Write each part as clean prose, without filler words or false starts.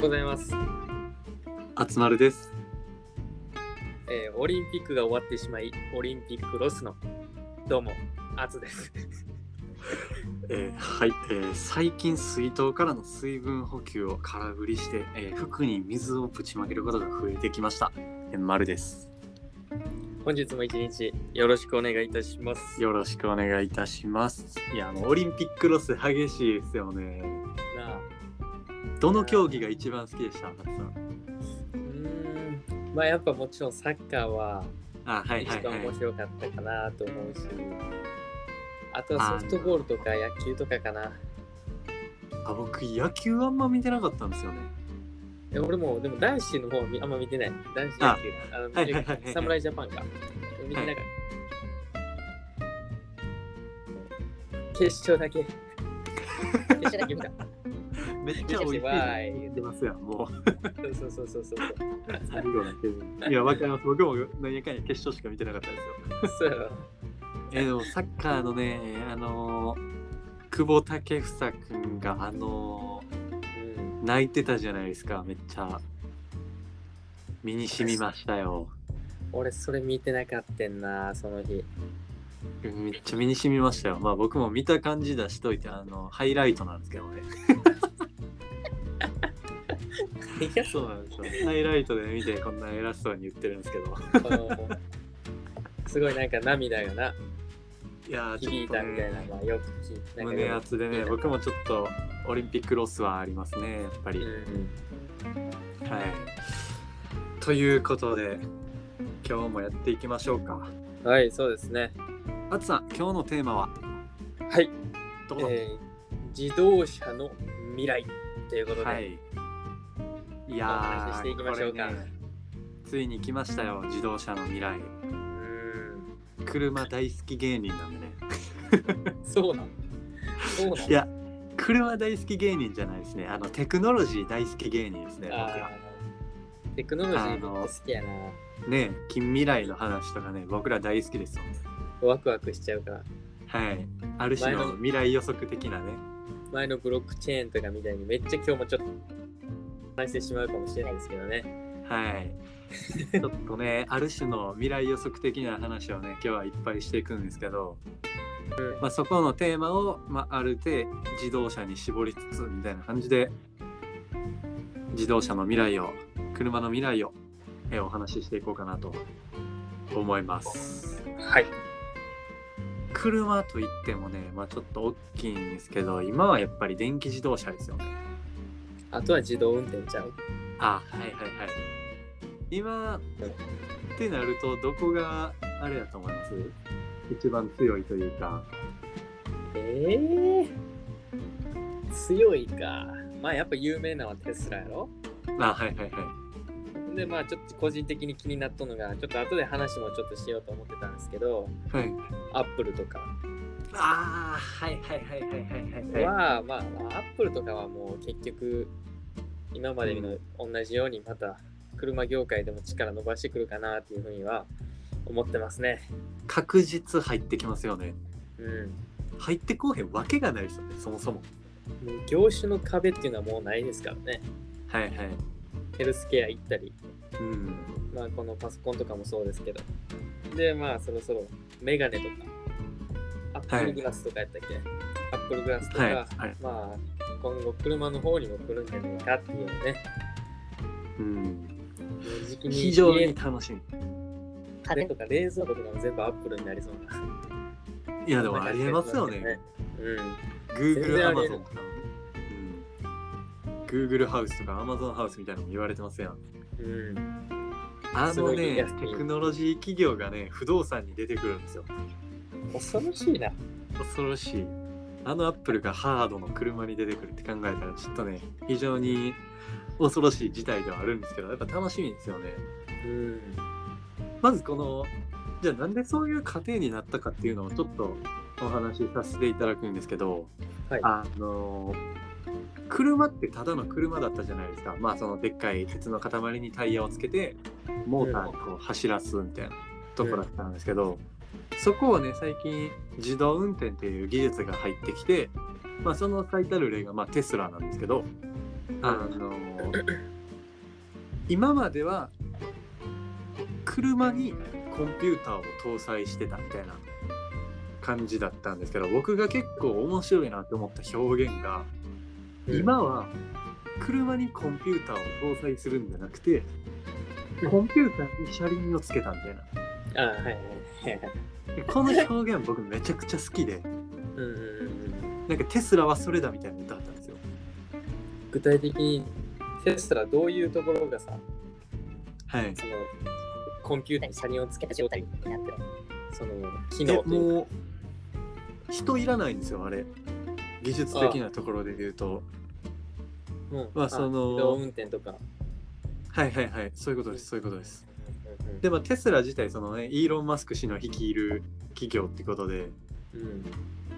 ございます。あつまるです。オリンピックが終わってしまいオリンピックロスのどうもあつです、はい、最近水筒からの水分補給を空振りして、服に水をぶちまけることが増えてきました。まるです。本日も一日よろしくお願いいたします。よろしくお願いいたします。いや、オリンピックロス激しいですよね。なあ、どの競技が一番好きでした？まあやっぱもちろんサッカーは一番面白かったかなと思うし、あとはソフトボールとか野球とかかな。僕野球あんま見てなかったんですよね。俺もでも男子の方あんま見てない。男子野球侍ジャパンか見てなかった。決勝だけ見た。めっちゃおいしい言ってますやん、もう。そう。最後だけ。いや、わかります。僕も何やかんや決勝しか見てなかったですよ。そう。でもサッカーのね、久保建英君が泣いてたじゃないですか。めっちゃ身に染みましたよ。俺それ見てなかったんな、その日。めっちゃ身に染みましたよ。まあ僕も見た感じ出しといて、ハイライトなんですけどね。そうなんですよ。ハイライトで見てこんな偉そうに言ってるんですけどすごいなんか涙がな、いや響いたみたいなのはよく聞いて、胸熱でね、僕もちょっとオリンピックロスはありますね、やっぱり、はい。ということで今日もやっていきましょうか。はい、そうですね。あつさん、今日のテーマは？はい、どうぞ。自動車の未来ということで、はい、いやー、お話ししていきましょうか。これね、ついに来ましたよ、自動車の未来。車大好き芸人なんでね。そうなの。いや、車大好き芸人じゃないですね。テクノロジー大好き芸人ですね。僕はテクノロジー好きやな。ね、近未来の話とかね、僕ら大好きですよね。ワクワクしちゃうから。はい。ある種の未来予測的なね。前のブロックチェーンとかみたいにめっちゃ今日もちょっと。してしまうかもしれないですけどね。はい。ちょっとね、ある種の未来予測的な話をね、今日はいっぱいしていくんですけど、そこのテーマを、ある程度自動車に絞りつつみたいな感じで、自動車の未来を、車の未来を、お話ししていこうかなと思います。はい。車といってもね、ちょっと大きいんですけど、今はやっぱり電気自動車ですよね。あとは自動運転ちゃう。はい。今ってなるとどこがあれだと思います？一番強いというか。強いか。やっぱ有名なのはテスラやろ。はい。でちょっと個人的に気になったのが、ちょっと後で話もちょっとしようと思ってたんですけど、はい。Apple とか。はい。Apple とかはもう結局今までの同じようにまた車業界でも力伸ばしてくるかなっていうふうには思ってますね。確実入ってきますよね。入ってこへんわけがないですよね、そもそも。業種の壁っていうのはもうないですからね。はい。ヘルスケア行ったり、このパソコンとかもそうですけど、でそろそろメガネとかアップルグラスとかやったっけ、アップルグラスとか、今後車の方にも来るんじゃないかっていうね。非常に楽しみ。家電とか冷蔵庫とかも全部アップルになりそうな。いや、でもありえますよね。Google、Amazon とか、Google ハウスとか Amazon ハウスみたいなのも言われてますよ。テクノロジー企業がね、不動産に出てくるんですよ。恐ろしいな。恐ろしい。アップルがハードの車に出てくるって考えたら、ちょっとね、非常に恐ろしい事態ではあるんですけど、やっぱ楽しみですよね。まずじゃあなんでそういう過程になったかっていうのをちょっとお話しさせていただくんですけど、はい、車ってただの車だったじゃないですか。そのでっかい鉄の塊にタイヤをつけて、モーターに走らすみたいなところだったんですけど、そこをね、最近自動運転っていう技術が入ってきて、その最たる例がテスラなんですけど、今までは車にコンピューターを搭載してたみたいな感じだったんですけど、僕が結構面白いなって思った表現が、今は車にコンピューターを搭載するんじゃなくて、コンピューターに車輪をつけたみたいな。あ、はいはいはい、この表現僕めちゃくちゃ好きで、なんかテスラはそれだみたいな歌だったんですよ。具体的にテスラどういうところがさ、はい、そのコンピューターに車輪をつけた状態になってるその機能というか、もう人いらないんですよあれ。技術的なところで言うと、まあその自動運転とか。はいはいはい、そういうことですそういうことです。でもテスラ自体そのね、イーロン・マスク氏の率いる企業ってことで、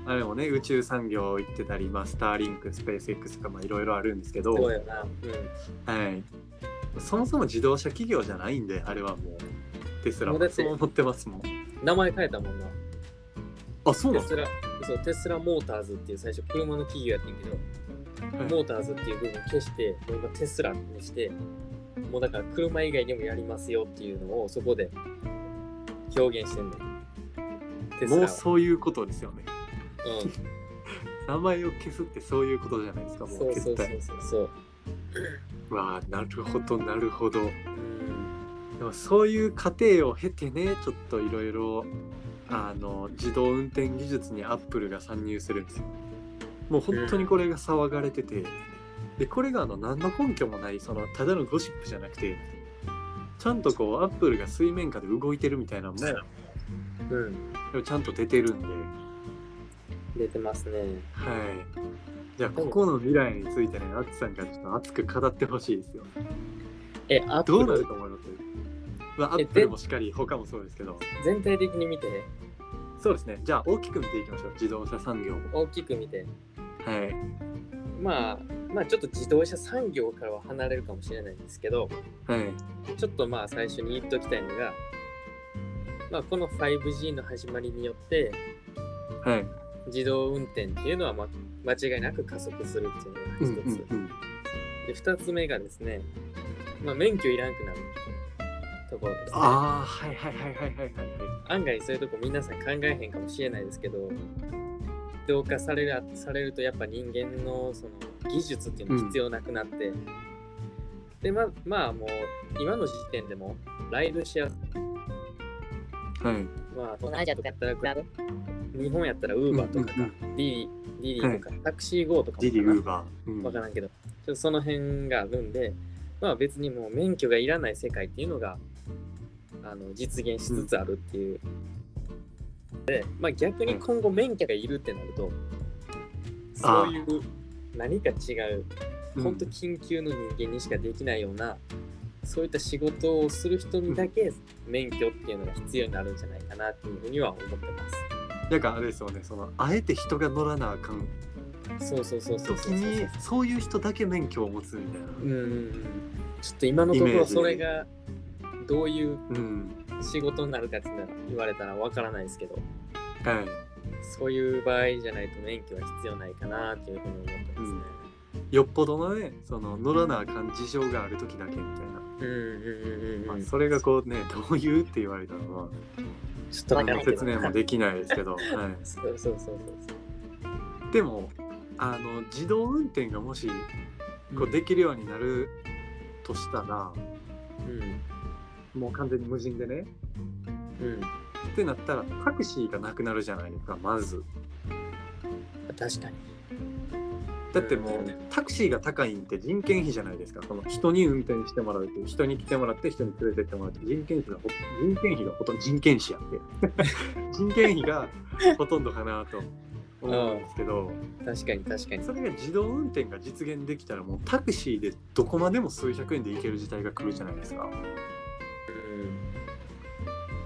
あれもね宇宙産業行ってたり、まあスターリンク、スペース X とかまあいろいろあるんですけど、そうやな、はい。そもそも自動車企業じゃないんで、あれはもうテスラもそう思ってますもん。名前変えたもんな。あ、そうなの？テスラモーターズっていう最初車の企業やってんけど、はい、モーターズっていう部分消して、もう今テスラにして。もうだから車以外にもやりますよっていうのをそこで表現してんの。もうそういうことですよね。名前を消すってそういうことじゃないですか。もう絶対。そう。わあ、なるほどなるほど。でもそういう過程を経てね、ちょっといろいろ自動運転技術にアップルが参入するんですよ。もう本当にこれが騒がれてて。でこれが何の根拠もないそのただのゴシップじゃなくて、ちゃんとこうアップルが水面下で動いてるみたいなのも、ちゃんと出てるんで。出てますね。はい。じゃあここの未来についてね、アッツさんがちょっと熱く語ってほしいですよ。アップルどうなると思います？まあ、アップルもしっかり他もそうですけど。全体的に見て。そうですね。じゃあ大きく見ていきましょう。自動車産業を。大きく見て。はい。まあちょっと自動車産業からは離れるかもしれないんですけど、はい、ちょっとまあ最初に言っときたいのが、まあ、この 5G の始まりによって、はい、自動運転っていうのは、ま、間違いなく加速するっていうのが一つ、で2つ目がですね、まあ、免許いらんくなるところですね。ああ、はいはいはいはいはいはい。案外そういうとこ皆さん考えへんかもしれないですけど、自動化されるとやっぱ人間のその技術っていうの必要なくなって、でまあもう今の時点でもライドシェア、まあ東南アジアとかやったらクラブ、日本やったらウーバーとかか、ディリーとか、タクシーGOとかもかな、ディリーウーバー、分からんけど、ちょっとその辺があるんで、まあ別にもう免許がいらない世界っていうのが実現しつつあるっていう。でまあ、逆に今後免許がいるってなると、そういう何か違う本当緊急の人間にしかできないような、そういった仕事をする人にだけ免許っていうのが必要になるんじゃないかなっていうふうには思ってます。なんかあれですよね、そのあえて人が乗らなあかんそう時にそういう人だけ免許を持つみたいな、ちょっと今のところそれがどういう、仕事になるかって言われたらわからないですけど、はい、そういう場合じゃないと免許は必要ないかなっていうふうに思ってますね。よっぽどのね、その乗らなあかん事情があるときだけみたいな。それがこうね、どういうって言われたのはちょっとわからないけど、説明もできないですけど、はい。そう。でも自動運転がもしこうできるようになるとしたら。もう完全に無人でね、ってなったらタクシーがなくなるじゃないですか、まず。確かに。だってもう、タクシーが高いんって人件費じゃないですか。その人に運転してもらうっていう、人に来てもらって人に連れてってもらって、人件費がほとんど人件費がほとんどかなと思うんですけど、確かにそれが自動運転が実現できたら、もうタクシーでどこまでも数百円で行ける時代が来るじゃないですか。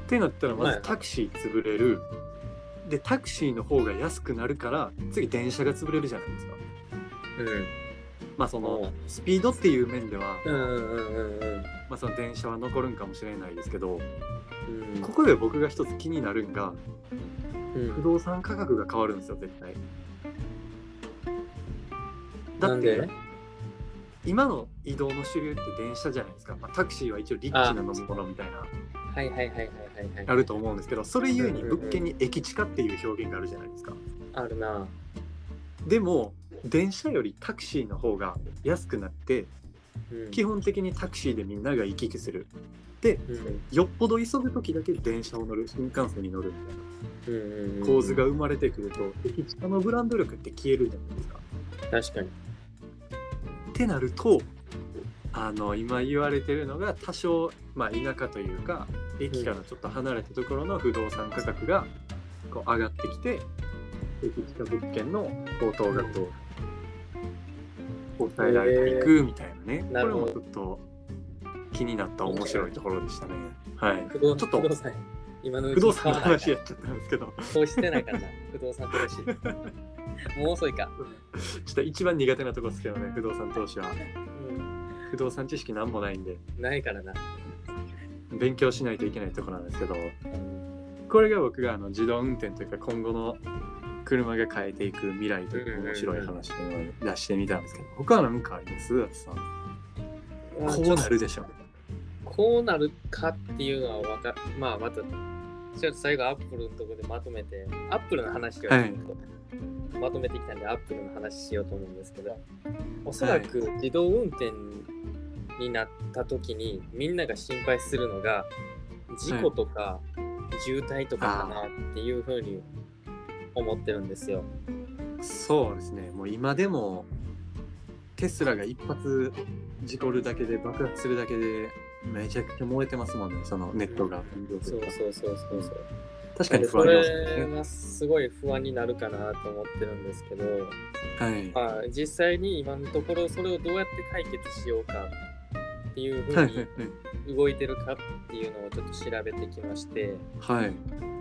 ってなったらまずタクシー潰れる、でタクシーの方が安くなるから次電車が潰れるじゃないですか。まあそのスピードっていう面では、まあその電車は残るんかもしれないですけど、ここで僕が一つ気になるんが、不動産価格が変わるんですよ絶対。だって今の移動の主流って電車じゃないですか、まあ、タクシーは一応リッチな乗り物みたいなあると思うんですけど、それゆえに物件に駅近っていう表現があるじゃないですか。あるな。でも電車よりタクシーの方が安くなって、うん、基本的にタクシーでみんなが行き来するで、うん、よっぽど急ぐ時だけ電車を乗る、新幹線に乗るみたいな構図が生まれてくると駅近のブランド力って消えるじゃないですか。確かに。ってなると今言われてるのが多少、まあ、田舎というか駅からちょっと離れたところの不動産価格がこう上がってきて、駅近物件の高騰がこう抑えられていくみたいなね、なるほど。これもちょっと気になった面白いところでしたね。はい、ちょっと今のうち不動産の話やっちゃったんですけど、そうしてないからな不動産投資もう遅いか。ちょっと一番苦手なとこですけどね、不動産投資は、うん、不動産知識なんもないんで、ないからな、勉強しないといけないとこなんですけど、これが僕が自動運転というか今後の車が変えていく未来という面白い話を出してみたんですけど、他の何かあります？あつさん、こうなるでしょう。こうなるかっていうのはまたちょっと最後アップルのところでまとめて、アップルの話をまとめてきたんで、はい、アップルの話しようと思うんですけど、おそらく自動運転になった時にみんなが心配するのが事故とか渋滞とかかなっていうふうに思ってるんですよ。そうですね。もう今でもテスラが一発事故るだけで爆発するだけでめちゃくちゃ燃えてますもんね、そのネットが。そう。確かに不安ですね。それはすごい不安になるかなと思ってるんですけど、はい、まあ、実際に今のところそれをどうやって解決しようかっていうふうに動いてるかっていうのをちょっと調べてきまして、はい、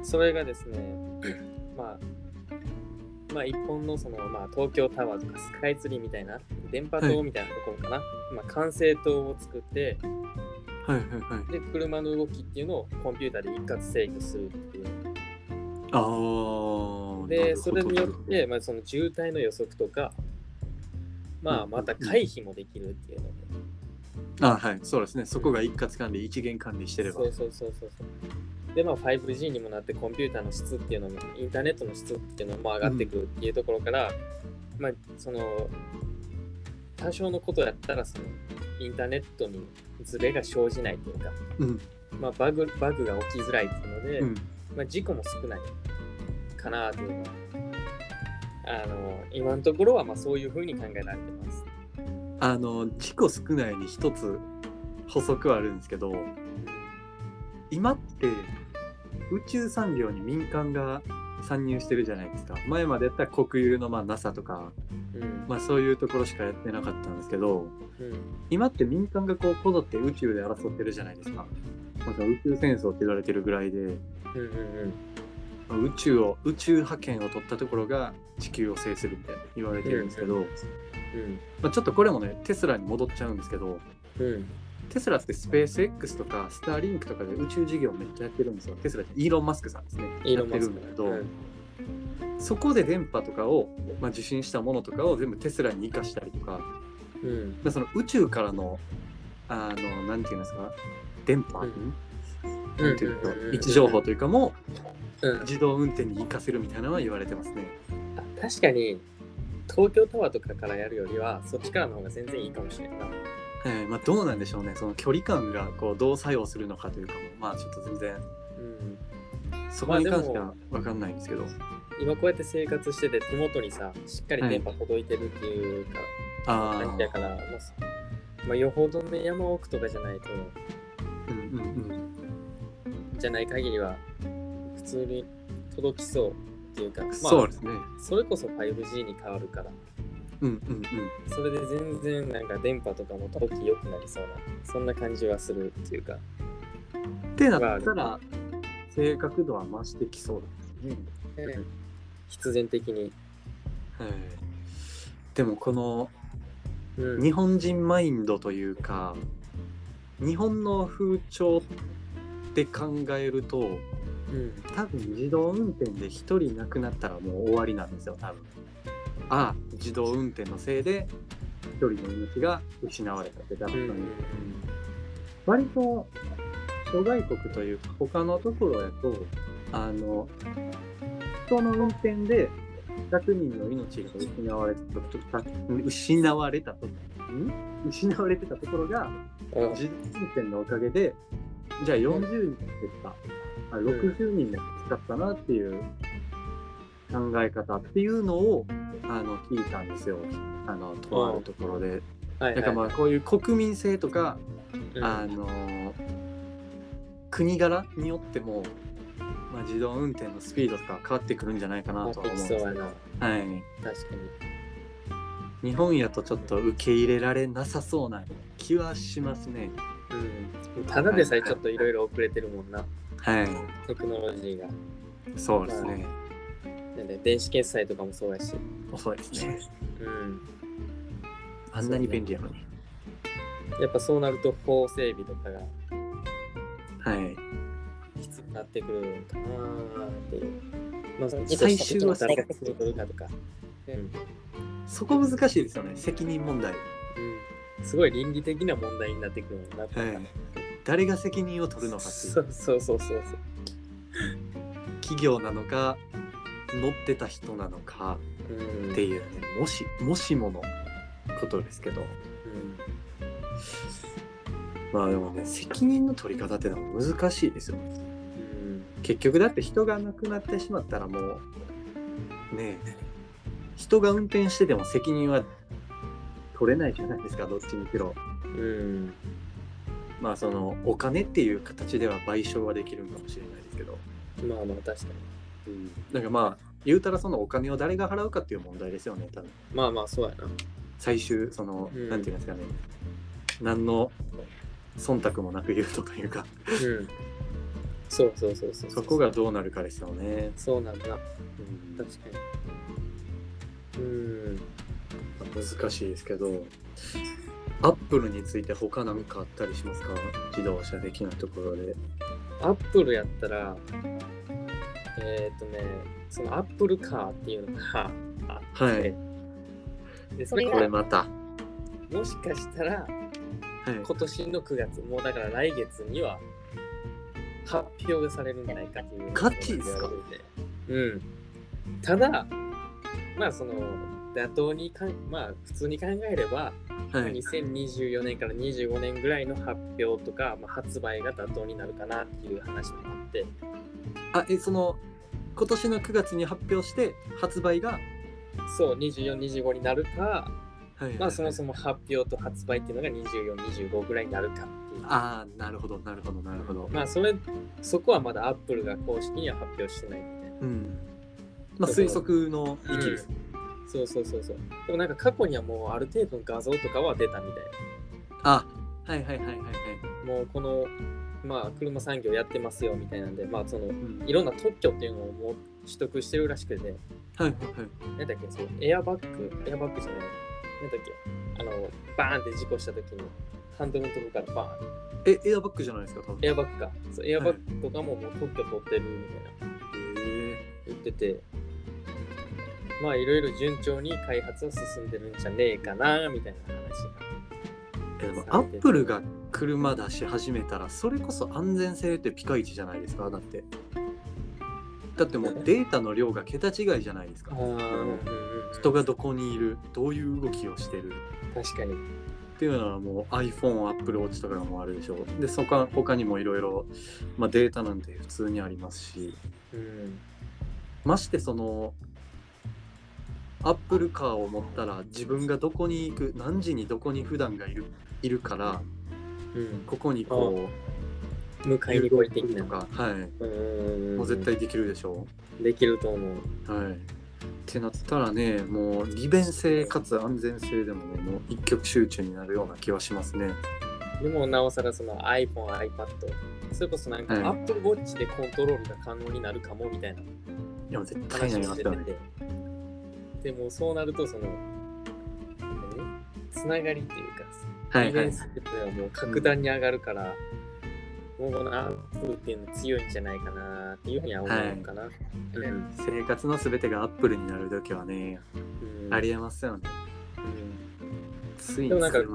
それがですね、まあ、一本のその、まあ、東京タワーとかスカイツリーみたいな電波塔みたいなところかな、はい、まあ、管制塔を作って。はい、で車の動きっていうのをコンピューターで一括制御するっていう。でそれによって、まあ、その渋滞の予測とか、まあ、また回避もできるっていうので、はい、そうですね。そこが一括管理、一元管理してれば、そうで、まあ、5G にもなってコンピューターの質っていうのもインターネットの質っていうのも上がってくるっていうところから、まあ、その多少のことやったらそのインターネットにズレが生じないというか、まあ、バグが起きづらいっていうので、まあ、事故も少ないかなというのは今のところはまあそういうふうに考えられてます。事故少ないに一つ補足はあるんですけど、今って宇宙産業に民間が参入してるじゃないですか。前までやったら国有のまあ NASA とか、まあ、そういうところしかやってなかったんですけど、今って民間がこうこぞって宇宙で争ってるじゃないですか。宇宙戦争って言われてるぐらいで、宇宙覇権を取ったところが地球を制するみたいな言われてるんですけど、まあ、ちょっとこれもねテスラに戻っちゃうんですけど、テスラってスペース X とかスターリンクとかで宇宙事業めっちゃやってるんですよ。テスラってイーロン・マスクさんですね。イーロン・マスクやってるんだけど、そこで電波とかを、まあ、受信したものとかを全部テスラに生かしたりとか、まあ、その宇宙からのなんていうんですか、電波、なんていうと位置情報というかも、自動運転に生かせるみたいなのは言われてますね。確かに東京タワーとかからやるよりはそっちからの方が全然いいかもしれないな。まあ、どうなんでしょうね。その距離感がこうどう作用するのかというかも、まあちょっと全然、そこに関しては分かんないんですけど、まあ、今こうやって生活してて手元にさしっかり電波届いてるっていうか、だからもう、まあ、よほどの山奥とかじゃないと、じゃない限りは普通に届きそうっていうか、まあ、そうですね。それこそ 5G に変わるから。それで全然なんか電波とかも届き良くなりそうな、そんな感じはするっていうか。ってなったら正確度は増してきそうだね、必然的に。でもこの日本人マインドというか、日本の風潮って考えると、多分自動運転で一人亡くなったらもう終わりなんですよ。多分自動運転のせいで一人の命が失われたってだったんですけど、割と諸外国というか他のところやと人の運転で100人の命が失われてたところが自動運転のおかげでじゃあ40人でした、60人で使ったなっていう考え方っていうのを聞いたんですよ。とあるところで、はいはい、なんかまあこういう国民性とか、国柄によっても、まあ、自動運転のスピードとか変わってくるんじゃないかなとは思うんですけど、はい、確かに日本やとちょっと受け入れられなさそうな気はしますね。うん、ただでさえちょっといろいろ遅れてるもんな、はい、テクノロジーが。そうですね、なんで電子決済とかもそうやし遅いですね、うん、あんなに便利やのに、ね、やっぱそうなると法整備とかがはい必要になってくるかなっていう、まあ、最終は誰が作ってくるかとか、うん、そこ難しいですよね。責任問題、すごい倫理的な問題になってくるなって、はい、誰が責任を取るのかっていう。そう企業なのか乗ってた人なのかっていう、ね、もしものことですけど、まあでもね責任の取り方ってのは難しいですよ。結局だって人が亡くなってしまったらもうねえ人が運転してても責任は取れないじゃないですか、どっちにしろ。まあそのお金っていう形では賠償はできるんかもしれないですけど、まあまあ確かに、なんかまあ言うたらそのお金を誰が払うかっていう問題ですよね、多分。まあまあそうやな。最終その、なんていうんですかね、何の忖度もなく言うというか、そうそこがどうなるかですよね。そうなんだ、確かに。難しいですけど、アップルについて他何かあったりしますか？自動車的なところで。アップルやったら、そのアップルカーっていうのがあって、はい、でそれこれまたもしかしたら、今年の9月、もうだから来月には発表がされるんじゃないかっていう。ガチですか？ただ、まあその妥当にまあ普通に考えれば、2024年から25年ぐらいの発表とか、まあ、発売が妥当になるかなっていう話もあって、その今年の9月に発表して発売がそう24、25になるか、まあそもそも発表と発売っていうのが24、25ぐらいになるかっていう。なるほど。まあそこはまだアップルが公式には発表してないみたいな、まあ推測の域です。そうでもなんか過去にはもうある程度の画像とかは出たみたいな。もうこのまあ車産業やってますよみたいなんで、まあその、いろんな特許っていうのをもう取得してるらしくて、なんだっけ、そのエアバッグじゃない、なんだっけ、バーンって事故した時にハンドルのとこからバーン、エアバッグじゃないですか、多分エアバッグか。そうエアバッグとかももう特許取ってるみたいな、言ってて、まあいろいろ順調に開発は進んでるんじゃねえかなみたいな話。でもアップルが車出し始めたらそれこそ安全性ってピカイチじゃないですか。だってもうデータの量が桁違いじゃないですか。人がどこにいる、どういう動きをしてる、確かにっていうのはもう iPhone、Apple Watch とかもあるでしょ。でそこ他にもいろいろデータなんて普通にありますし、ましてそのアップルカーを持ったら自分がどこに行く、何時にどこに普段がいるから、ここにこう迎えに来い的なとか、もう絶対できるでしょう。できると思う。ってなったらね、もう利便性かつ安全性でもね、もう一極集中になるような気はしますね。でもなおさらその iPhone、iPad、それこそなんか Apple Watch でコントロールが可能になるかもみたいな。いや絶対なりますよね。でもそうなるとそのつながりっていうか、利便性はもう格段に上がるから、もうこのアップルっていうの強いんじゃないかなっていうふうには思うのかな。生活のすべてがアップルになるときはね、ありえますよね。ついにそれまで来る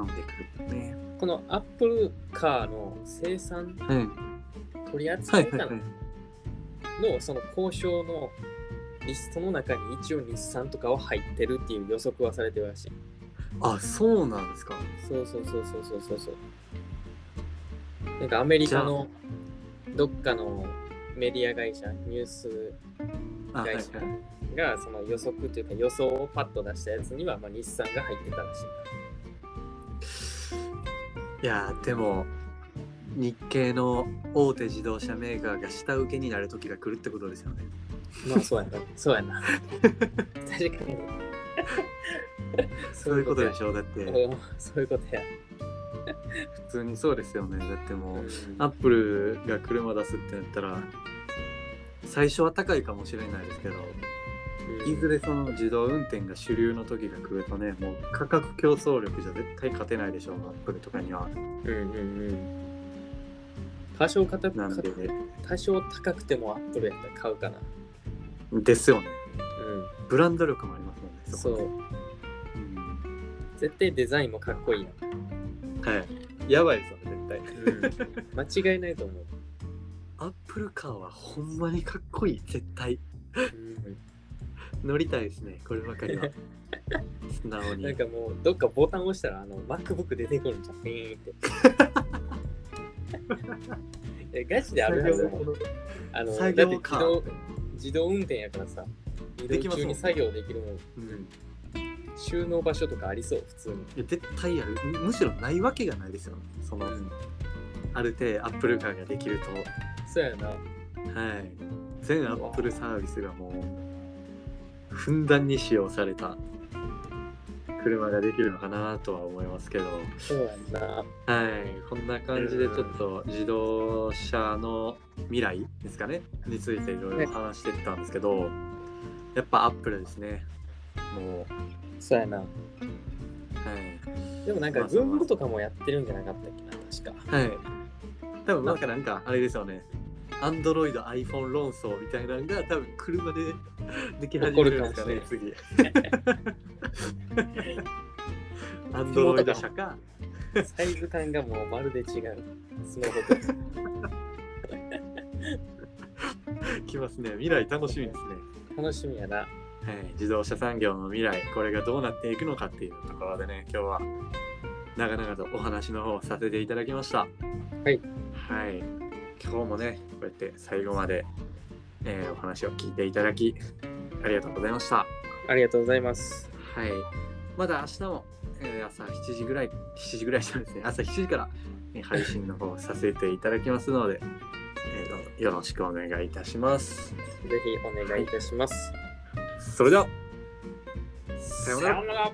ね。このアップルカーの生産、取り扱いかな、のその交渉のリストの中に一応日産とかは入ってるっていう予測はされてるらしい。あ、そうなんですか。そう。なんかアメリカのどっかのメディア会社、ニュース会社がその予測というか予想をパッと出したやつにはまあ日産が入ってたらしい。いやでも日系の大手自動車メーカーが下請けになる時が来るってことですよね。まあそうやな確かにそういうことでしょう。だってそういうことや普通にそうですよね。だってもうアップルが車出すってなったら最初は高いかもしれないですけど、いずれその自動運転が主流の時が来るとね、もう価格競争力じゃ絶対勝てないでしょう、アップルとかには。多少高くてもアップルやったら買うかな。ですよね。ブランド力もありますもんね。絶対デザインもかっこいいやん。やばいですよね、絶対。間違いないと思う。アップルカーはほんまにかっこいい、絶対。乗りたいですね、こればかりは。素直に。なんかもう、どっかボタン押したら、MacBook 出てくるんじゃん。ピーンって。ガチであるはずも作業カーだって自動運転やからさ、移動中に作業できるもん、収納場所とかありそう、普通に。いや絶対ある。むしろないわけがないですよね。そのある程度アップルカーができると。そうやな。はい。全アップルサービスがもうふんだんに使用された車ができるのかなとは思いますけど。そうやな。はい。こんな感じでちょっと自動車の未来ですかねについていろいろ話してったんですけど、やっぱアップルですね。もう。そうやな。はい。でもなんか Google とかもやってるんじゃなかったっけな、確か。多分なんかあれですよね。Android、iPhone 論争みたいなのが多分車ででき始めるんですかね、次。アンドロイド社かサイズ感がもうまるで違うスマホときますね。未来楽しみですね。楽しみやな、自動車産業の未来、これがどうなっていくのかっていうところでね、今日は長々とお話の方をさせていただきました。はい、今日もねこうやって最後まで、お話を聞いていただきありがとうございました。ありがとうございます。まだ明日も朝7時から配信の方させていただきますのでよろしくお願いいたします。ぜひお願いいたします。それではさようなら。